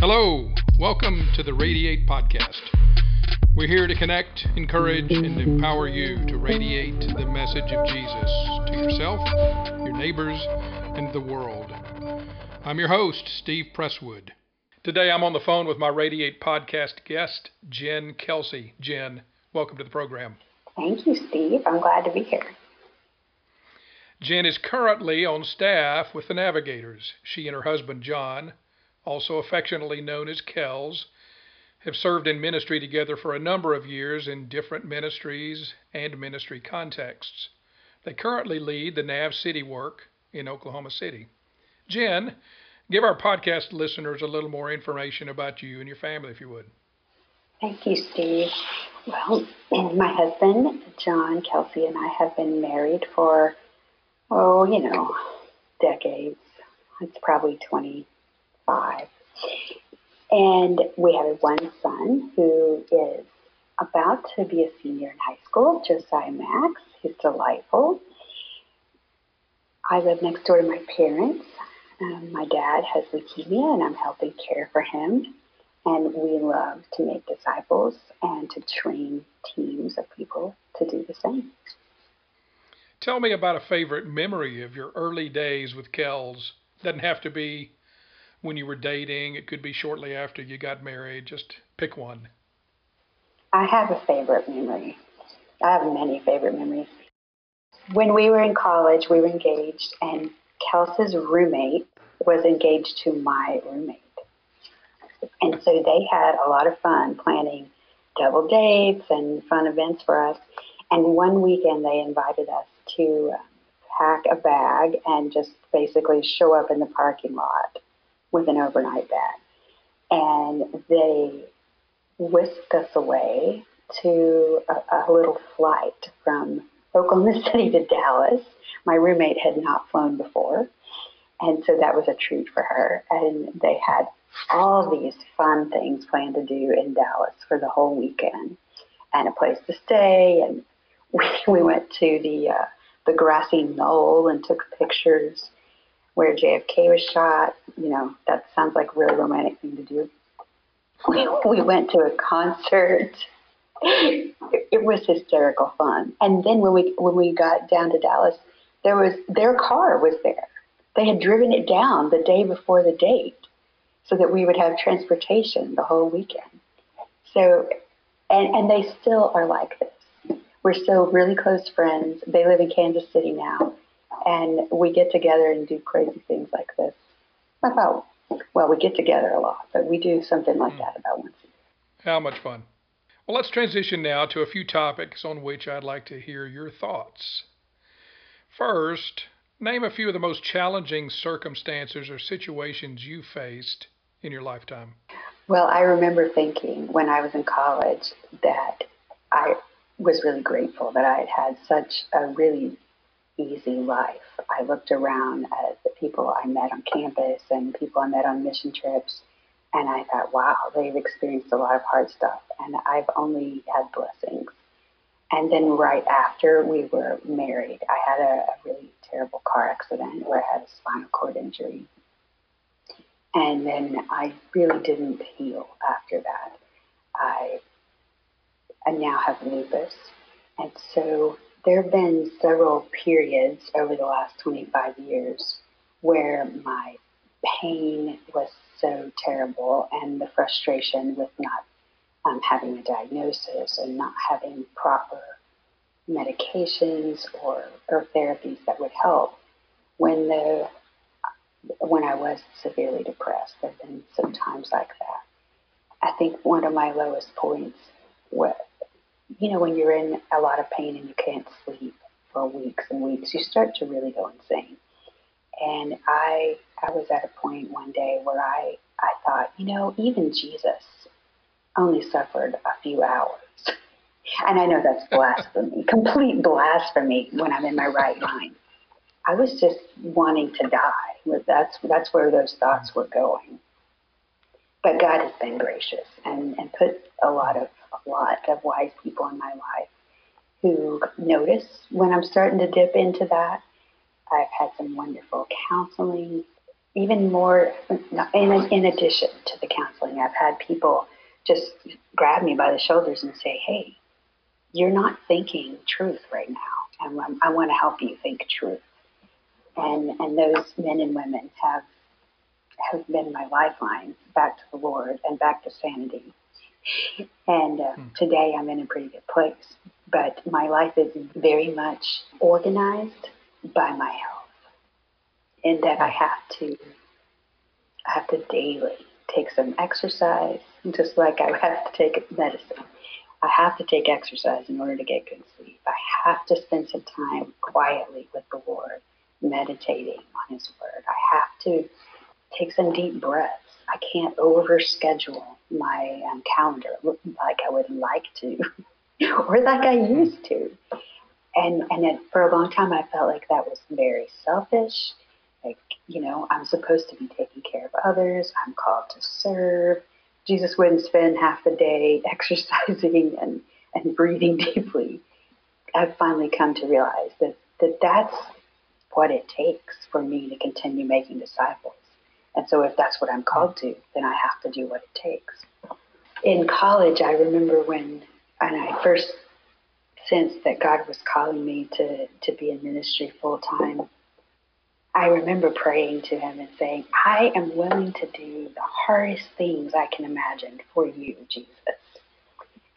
Hello, welcome to the Radiate Podcast. We're here to connect, encourage, and empower you to radiate the message of Jesus to yourself, your neighbors, and the world. I'm your host, Steve Presswood. Today I'm on the phone with my Radiate Podcast guest, Jen Kelsey. Jen, welcome to the program. Thank you, Steve. I'm glad to be here. Jen is currently on staff with the Navigators. She and her husband, John, also affectionately known as Kells, have served in ministry together for a number of years in different ministries and ministry contexts. They currently lead the Nav City work in Oklahoma City. Jen, give our podcast listeners a little more information about you and your family, if you would. Thank you, Steve. Well, my husband, John Kelsey, and I have been married for, decades. It's probably 25. And we have one son who is about to be a senior in high school, Josiah Max. He's delightful. I live next door to my parents. My dad has leukemia, and I'm helping care for him. And we love to make disciples and to train teams of people to do the same. Tell me about a favorite memory of your early days with Kells. Doesn't have to be when you were dating, it could be shortly after you got married. Just pick one. I have a favorite memory. I have many favorite memories. When we were in college, we were engaged, and Kelsey's roommate was engaged to my roommate. And so they had a lot of fun planning double dates and fun events for us. And one weekend, they invited us to pack a bag and just basically show up in the parking lot with an overnight bag. And they whisked us away to a little flight from Oklahoma City to Dallas. My roommate had not flown before, and so that was a treat for her. And they had all these fun things planned to do in Dallas for the whole weekend, and a place to stay. And we went to the grassy knoll and took pictures where JFK was shot. You know, that sounds like a really romantic thing to do. We went to a concert. It was hysterical fun. And then when we got down to Dallas, their car was there. They had driven it down the day before the date so that we would have transportation the whole weekend. So, and they still are like this. We're still really close friends. They live in Kansas City now. And we get together and do crazy things like this. We get together a lot, but we do something like that about once a year. How much fun. Well, let's transition now to a few topics on which I'd like to hear your thoughts. First, name a few of the most challenging circumstances or situations you faced in your lifetime. Well, I remember thinking when I was in college that I was really grateful that I had such a really easy life. I looked around at the people I met on campus and people I met on mission trips, and I thought, wow, they've experienced a lot of hard stuff, and I've only had blessings. And then right after we were married, I had a really terrible car accident where I had a spinal cord injury. And then I really didn't heal after that. I now have lupus. And so there have been several periods over the last 25 years where my pain was so terrible, and the frustration with not having a diagnosis and not having proper medications or therapies that would help. When I was severely depressed, there have been some times like that. I think one of my lowest points was, you know, when you're in a lot of pain and you can't sleep for weeks and weeks, you start to really go insane. And I was at a point one day where I thought, you know, even Jesus only suffered a few hours. And I know that's blasphemy, complete blasphemy when I'm in my right mind. I was just wanting to die. That's where those thoughts were going. But God has been gracious and put a lot of wise people in my life who notice when I'm starting to dip into that. I've had some wonderful counseling. even more, in addition to the counseling, I've had people just grab me by the shoulders and say, hey, you're not thinking truth right now. And I want to help you think truth. And those men and women have been my lifeline back to the Lord and back to sanity. And today I'm in a pretty good place. But my life is very much organized by my health, in that I have to daily take some exercise, just like I have to take medicine. I have to take exercise in order to get good sleep. I have to spend some time quietly with the Lord, meditating on His Word. I have to take some deep breaths. I can't overschedule my calendar like I would like to, or like I used to. And then for a long time, I felt like that was very selfish. Like, you know, I'm supposed to be taking care of others. I'm called to serve. Jesus wouldn't spend half the day exercising and breathing deeply. I've finally come to realize that that's what it takes for me to continue making disciples. And so if that's what I'm called to, then I have to do what it takes. In college, I remember when I first sensed that God was calling me to be in ministry full time, I remember praying to Him and saying, I am willing to do the hardest things I can imagine for you, Jesus.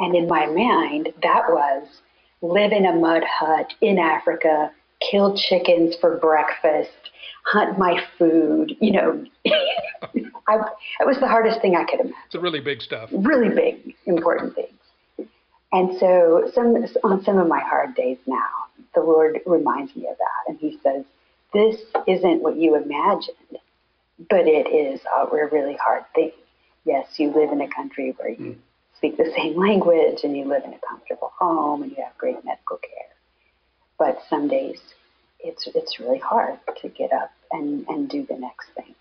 And in my mind, that was live in a mud hut in Africa, kill chickens for breakfast, hunt my food, you know. It was the hardest thing I could imagine. It's really big stuff. Really big, important things. And so on some of my hard days now, the Lord reminds me of that. And He says, this isn't what you imagined, but it is a really hard thing. Yes, you live in a country where you speak the same language, and you live in a comfortable home, and you have great medical care. But some days it's really hard to get up and do the next thing.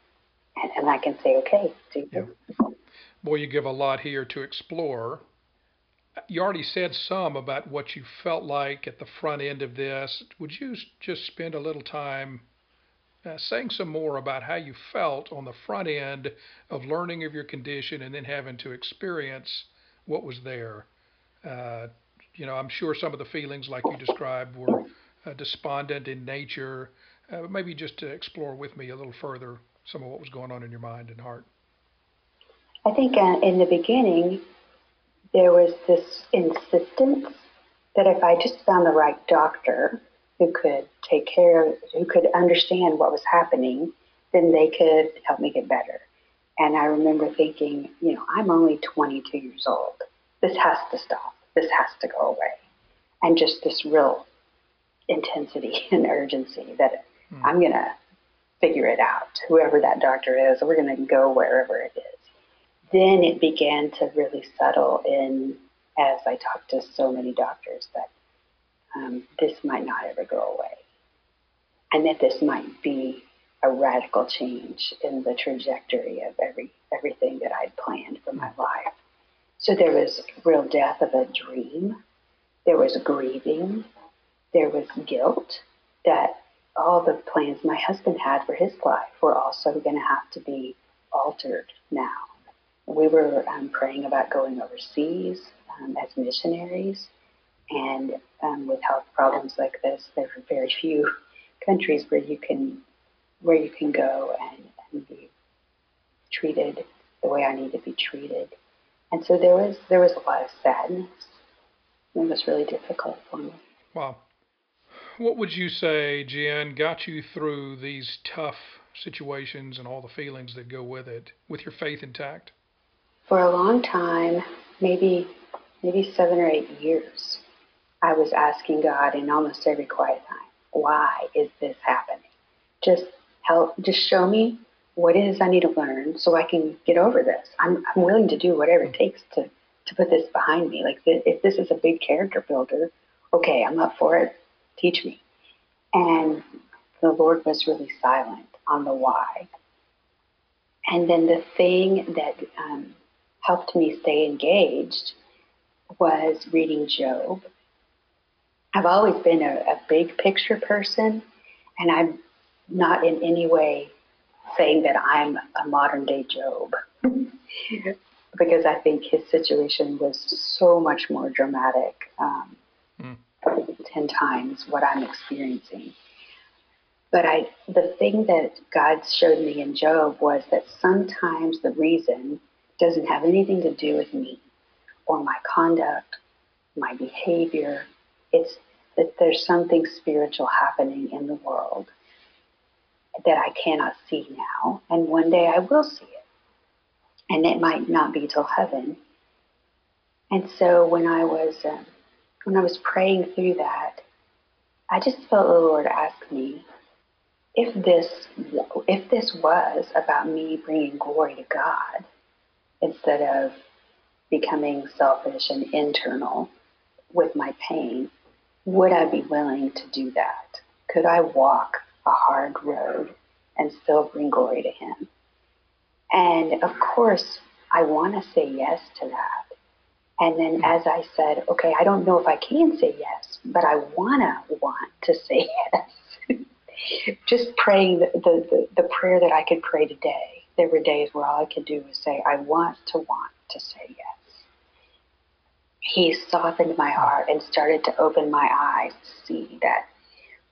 And I can say, okay, do this. Boy, you give a lot here to explore. You already said some about what you felt like at the front end of this. Would you just spend a little time saying some more about how you felt on the front end of learning of your condition and then having to experience what was there? You know, I'm sure some of the feelings like you described were despondent in nature. But maybe just to explore with me a little further some of what was going on in your mind and heart. I think in the beginning, there was this insistence that if I just found the right doctor who could take care of, who could understand what was happening, then they could help me get better. And I remember thinking, you know, I'm only 22 years old. This has to stop. This has to go away. And just this real intensity and urgency that I'm going to figure it out. Whoever that doctor is, we're going to go wherever it is. Then it began to really settle in as I talked to so many doctors that this might not ever go away, and that this might be a radical change in the trajectory of everything that I'd planned for my life. So there was real death of a dream. There was grieving. There was guilt that all the plans my husband had for his life were also going to have to be altered now. We were praying about going overseas as missionaries, and with health problems like this, there are very few countries where you can go and be treated the way I need to be treated. And so there was a lot of sadness. It was really difficult for me. Wow. What would you say, Jen, got you through these tough situations and all the feelings that go with it, with your faith intact? For a long time, maybe 7 or 8 years, I was asking God in almost every quiet time, why is this happening? Just help, just show me what it is I need to learn so I can get over this. I'm willing to do whatever it takes to put this behind me. Like, if this is a big character builder, okay, I'm up for it. Teach me. And the Lord was really silent on the why. And then the thing that helped me stay engaged was reading Job. I've always been a big picture person, and I'm not in any way saying that I'm a modern day Job, because I think his situation was so much more dramatic, 10 times what I'm experiencing. But the thing that God showed me in Job was that sometimes the reason doesn't have anything to do with me or my conduct, my behavior. It's that there's something spiritual happening in the world that I cannot see now, and one day I will see it. And it might not be till heaven. And so when I was praying through that, I just felt the Lord ask me, if this was about me bringing glory to God instead of becoming selfish and internal with my pain, would I be willing to do that? Could I walk a hard road and still bring glory to Him? And of course, I want to say yes to that. And then as I said, okay, I don't know if I can say yes, but I want to say yes. Just praying the prayer that I could pray today. There were days where all I could do was say, I want to say yes. He softened my heart and started to open my eyes to see that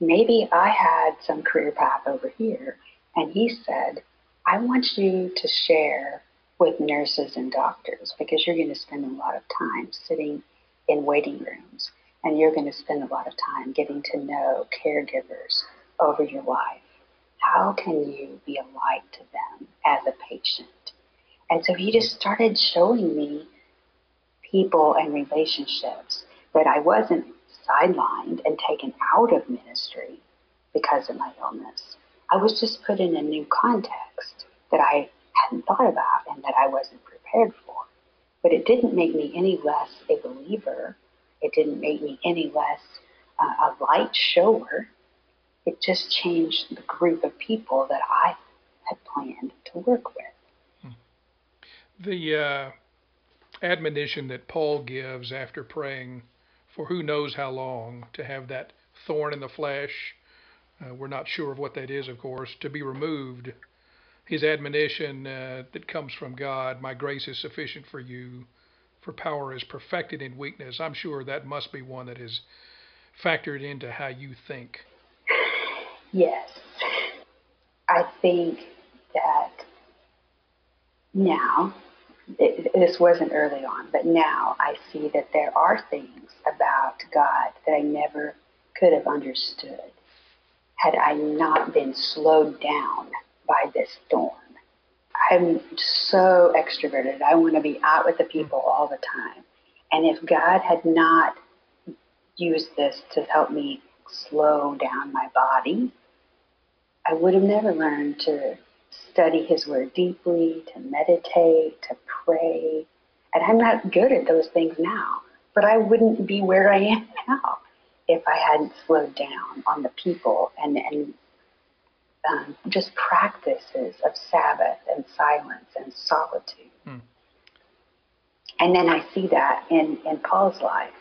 maybe I had some career path over here. And He said, I want you to share with nurses and doctors, because you're going to spend a lot of time sitting in waiting rooms, and you're going to spend a lot of time getting to know caregivers over your life. How can you be a light to them as a patient? And so He just started showing me people and relationships, that I wasn't sidelined and taken out of ministry because of my illness. I was just put in a new context that I hadn't thought about and that I wasn't prepared for. But it didn't make me any less a believer. It didn't make me any less a light shower. It just changed the group of people that I had planned to work with. The admonition that Paul gives after praying for who knows how long, to have that thorn in the flesh, we're not sure of what that is, of course, to be removed. His admonition that comes from God, my grace is sufficient for you, for power is perfected in weakness. I'm sure that must be one that is factored into how you think. Yes. I think that now, this wasn't early on, but now I see that there are things about God that I never could have understood had I not been slowed down by this storm. I'm so extroverted. I want to be out with the people all the time. And if God had not used this to help me slow down my body, I would have never learned to study His Word deeply, to meditate, to pray. And I'm not good at those things now, but I wouldn't be where I am now if I hadn't slowed down on the people and just practices of Sabbath and silence and solitude. And then I see that in Paul's life.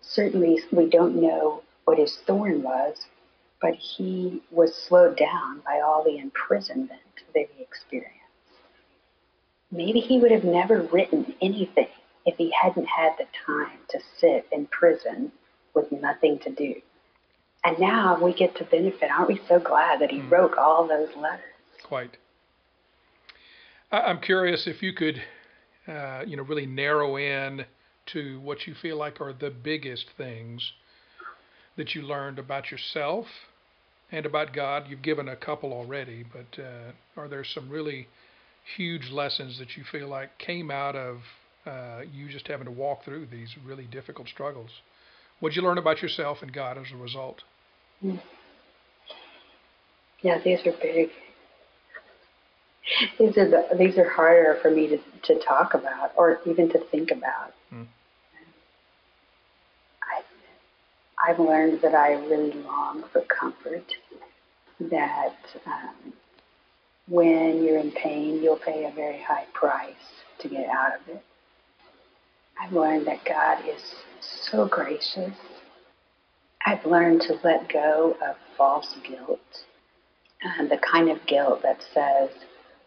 Certainly we don't know what his thorn was, but he was slowed down by all the imprisonment that he experienced. Maybe he would have never written anything if he hadn't had the time to sit in prison with nothing to do. And now we get to benefit. Aren't we so glad that he wrote all those letters? Quite. I'm curious if you could, really narrow in to what you feel like are the biggest things that you learned about yourself and about God. You've given a couple already, but are there some really huge lessons that you feel like came out of you just having to walk through these really difficult struggles? What'd you learn about yourself and God as a result? Yeah, these are big. These are harder for me to talk about or even to think about. I've learned that I really long for comfort, that when you're in pain, you'll pay a very high price to get out of it. I've learned that God is so gracious. I've learned to let go of false guilt. the kind of guilt that says,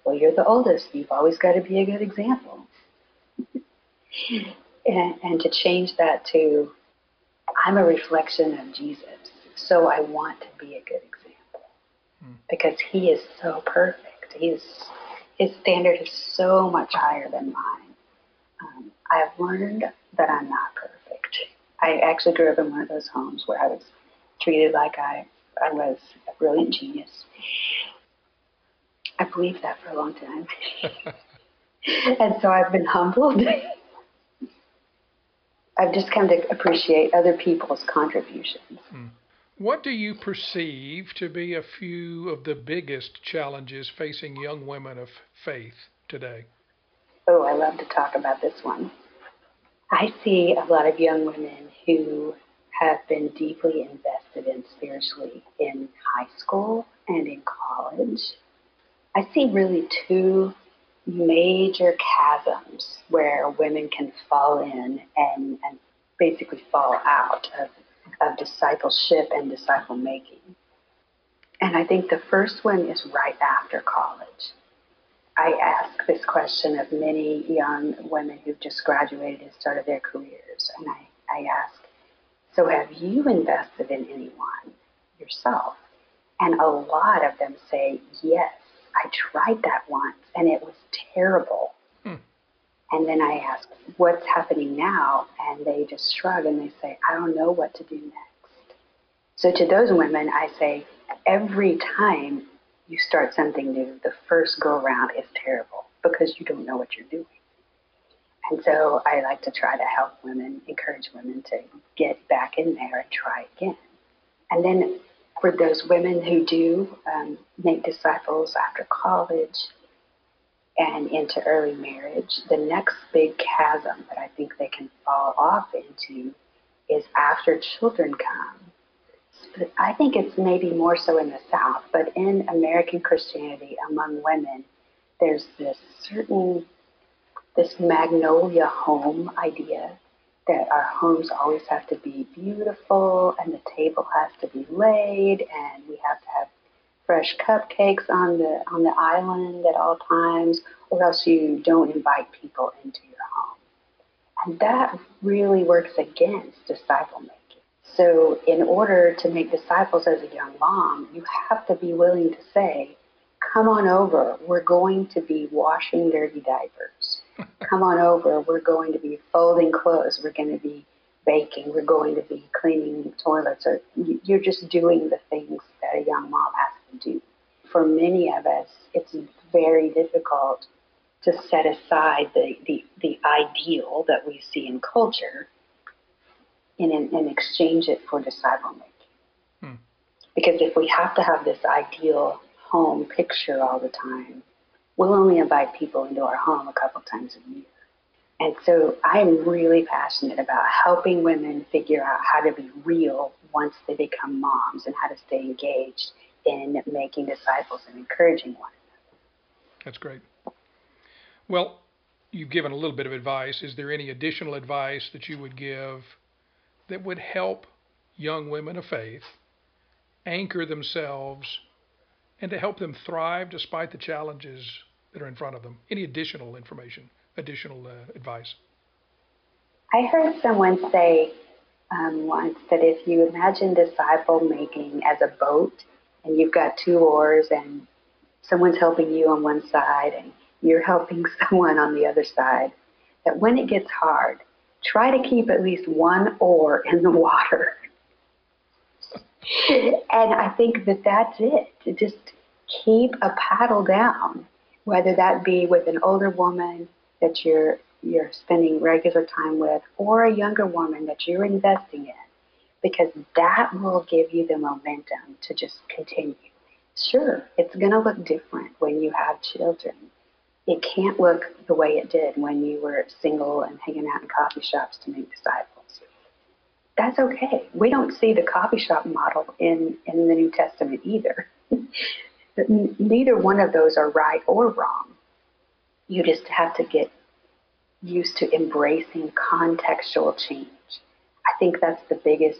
well, you're the oldest, you've always got to be a good example. And to change that to, I'm a reflection of Jesus, so I want to be a good example. Because he is so perfect. His standard is so much higher than mine. I've learned that I'm not perfect. I actually grew up in one of those homes where I was treated like I was a brilliant genius. I believed that for a long time. And so I've been humbled. I've just come to appreciate other people's contributions. What do you perceive to be a few of the biggest challenges facing young women of faith today? Oh, I love to talk about this one. I see a lot of young women who have been deeply invested in spiritually in high school and in college. I see really two major chasms where women can fall in and basically fall out of discipleship and disciple making. And I think the first one is right after college. I ask this question of many young women who've just graduated and started their careers, and I ask, so have you invested in anyone yourself? And a lot of them say, yes, I tried that once and it was terrible. And then I ask, what's happening now? And they just shrug and they say, I don't know what to do next. So to those women, I say, every time you start something new, the first go around is terrible because you don't know what you're doing. And so I like to try to help women, encourage women to get back in there and try again. And then for those women who do make disciples after college and into early marriage, the next big chasm that I think they can fall off into is after children come. But I think it's maybe more so in the South, but in American Christianity among women, there's this certain... this magnolia home idea that our homes always have to be beautiful and the table has to be laid and we have to have fresh cupcakes on the island at all times, or else you don't invite people into your home. And that really works against disciple making. So in order to make disciples as a young mom, you have to be willing to say, come on over, we're going to be washing dirty diapers. Come on over, we're going to be folding clothes, we're going to be baking, we're going to be cleaning toilets. Or you're just doing the things that a young mom has to do. For many of us, it's very difficult to set aside the ideal that we see in culture and exchange it for disciple making. Because if we have to have this ideal home picture all the time, we'll only invite people into our home a couple times a year. And so I'm really passionate about helping women figure out how to be real once they become moms and how to stay engaged in making disciples and encouraging one another. That's great. Well, you've given a little bit of advice. Is there any additional advice that you would give that would help young women of faith anchor themselves and to help them thrive despite the challenges that are in front of them? Any additional information, additional advice? I heard someone say once that if you imagine disciple making as a boat and you've got two oars and someone's helping you on one side and you're helping someone on the other side, that when it gets hard, try to keep at least one oar in the water. And I think that that's it. Just keep a paddle down, whether that be with an older woman that you're spending regular time with or a younger woman that you're investing in, because that will give you the momentum to just continue. Sure, it's going to look different when you have children. It can't look the way it did when you were single and hanging out in coffee shops to make disciples. That's okay. We don't see the coffee shop model in the New Testament either. Neither one of those are right or wrong. You just have to get used to embracing contextual change. I think that's the biggest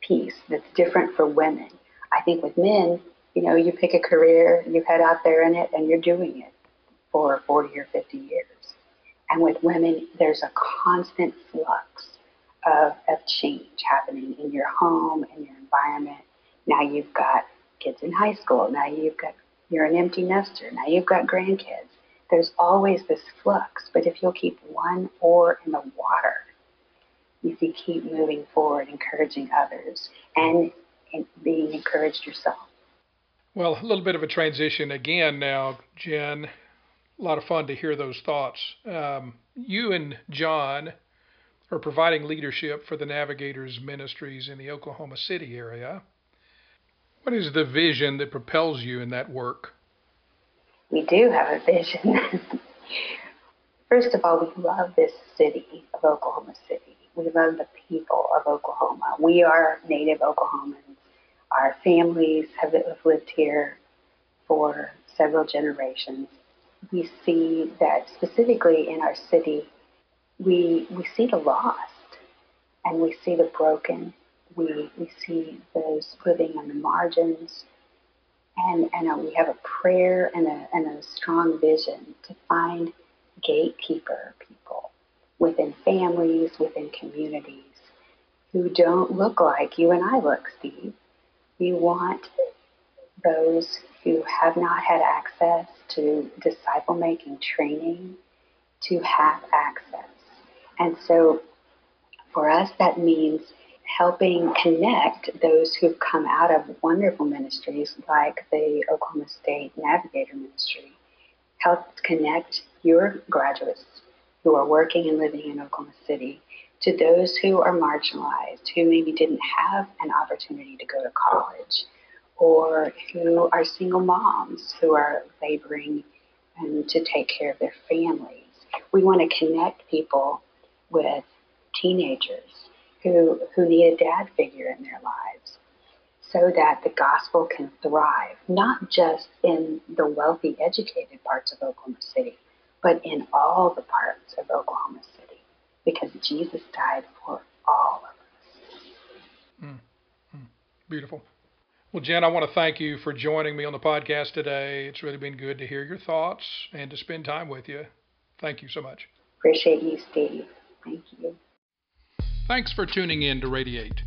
piece that's different for women. I think with men, you know, you pick a career, you head out there in it, and you're doing it for 40 or 50 years. And with women, there's a constant flux of change happening in your home, in your environment. Now you've got kids in high school. Now you're an empty nester. Now you've got grandkids. There's always this flux, but if you'll keep one oar in the water, you can keep moving forward, encouraging others, and being encouraged yourself. Well, a little bit of a transition again now, Jen. A lot of fun to hear those thoughts. You and John are providing leadership for the Navigators Ministries in the Oklahoma City area. What is the vision that propels you in that work? We do have a vision. First of all, we love this city of Oklahoma City. We love the people of Oklahoma. We are native Oklahomans. Our families have lived here for several generations. We see that specifically in our city, we see the lost and we see the broken. We see those living on the margins. And we have a prayer and a strong vision to find gatekeeper people within families, within communities who don't look like you and I look, Steve. We want those who have not had access to disciple-making training to have access. And so for us, that means helping connect those who've come out of wonderful ministries like the Oklahoma State Navigator Ministry. Help connect your graduates who are working and living in Oklahoma City to those who are marginalized, who maybe didn't have an opportunity to go to college, or who are single moms who are laboring to take care of their families. We want to connect people with teenagers who need a dad figure in their lives so that the gospel can thrive, not just in the wealthy, educated parts of Oklahoma City, but in all the parts of Oklahoma City, because Jesus died for all of us. Mm-hmm. Beautiful. Well, Jen, I want to thank you for joining me on the podcast today. It's really been good to hear your thoughts and to spend time with you. Thank you so much. Appreciate you, Steve. Thank you. Thanks for tuning in to Radiate.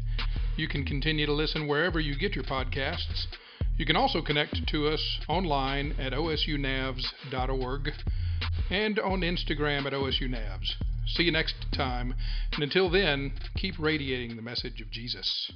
You can continue to listen wherever you get your podcasts. You can also connect to us online at osunavs.org and on Instagram at osunavs. See you next time, and until then, keep radiating the message of Jesus.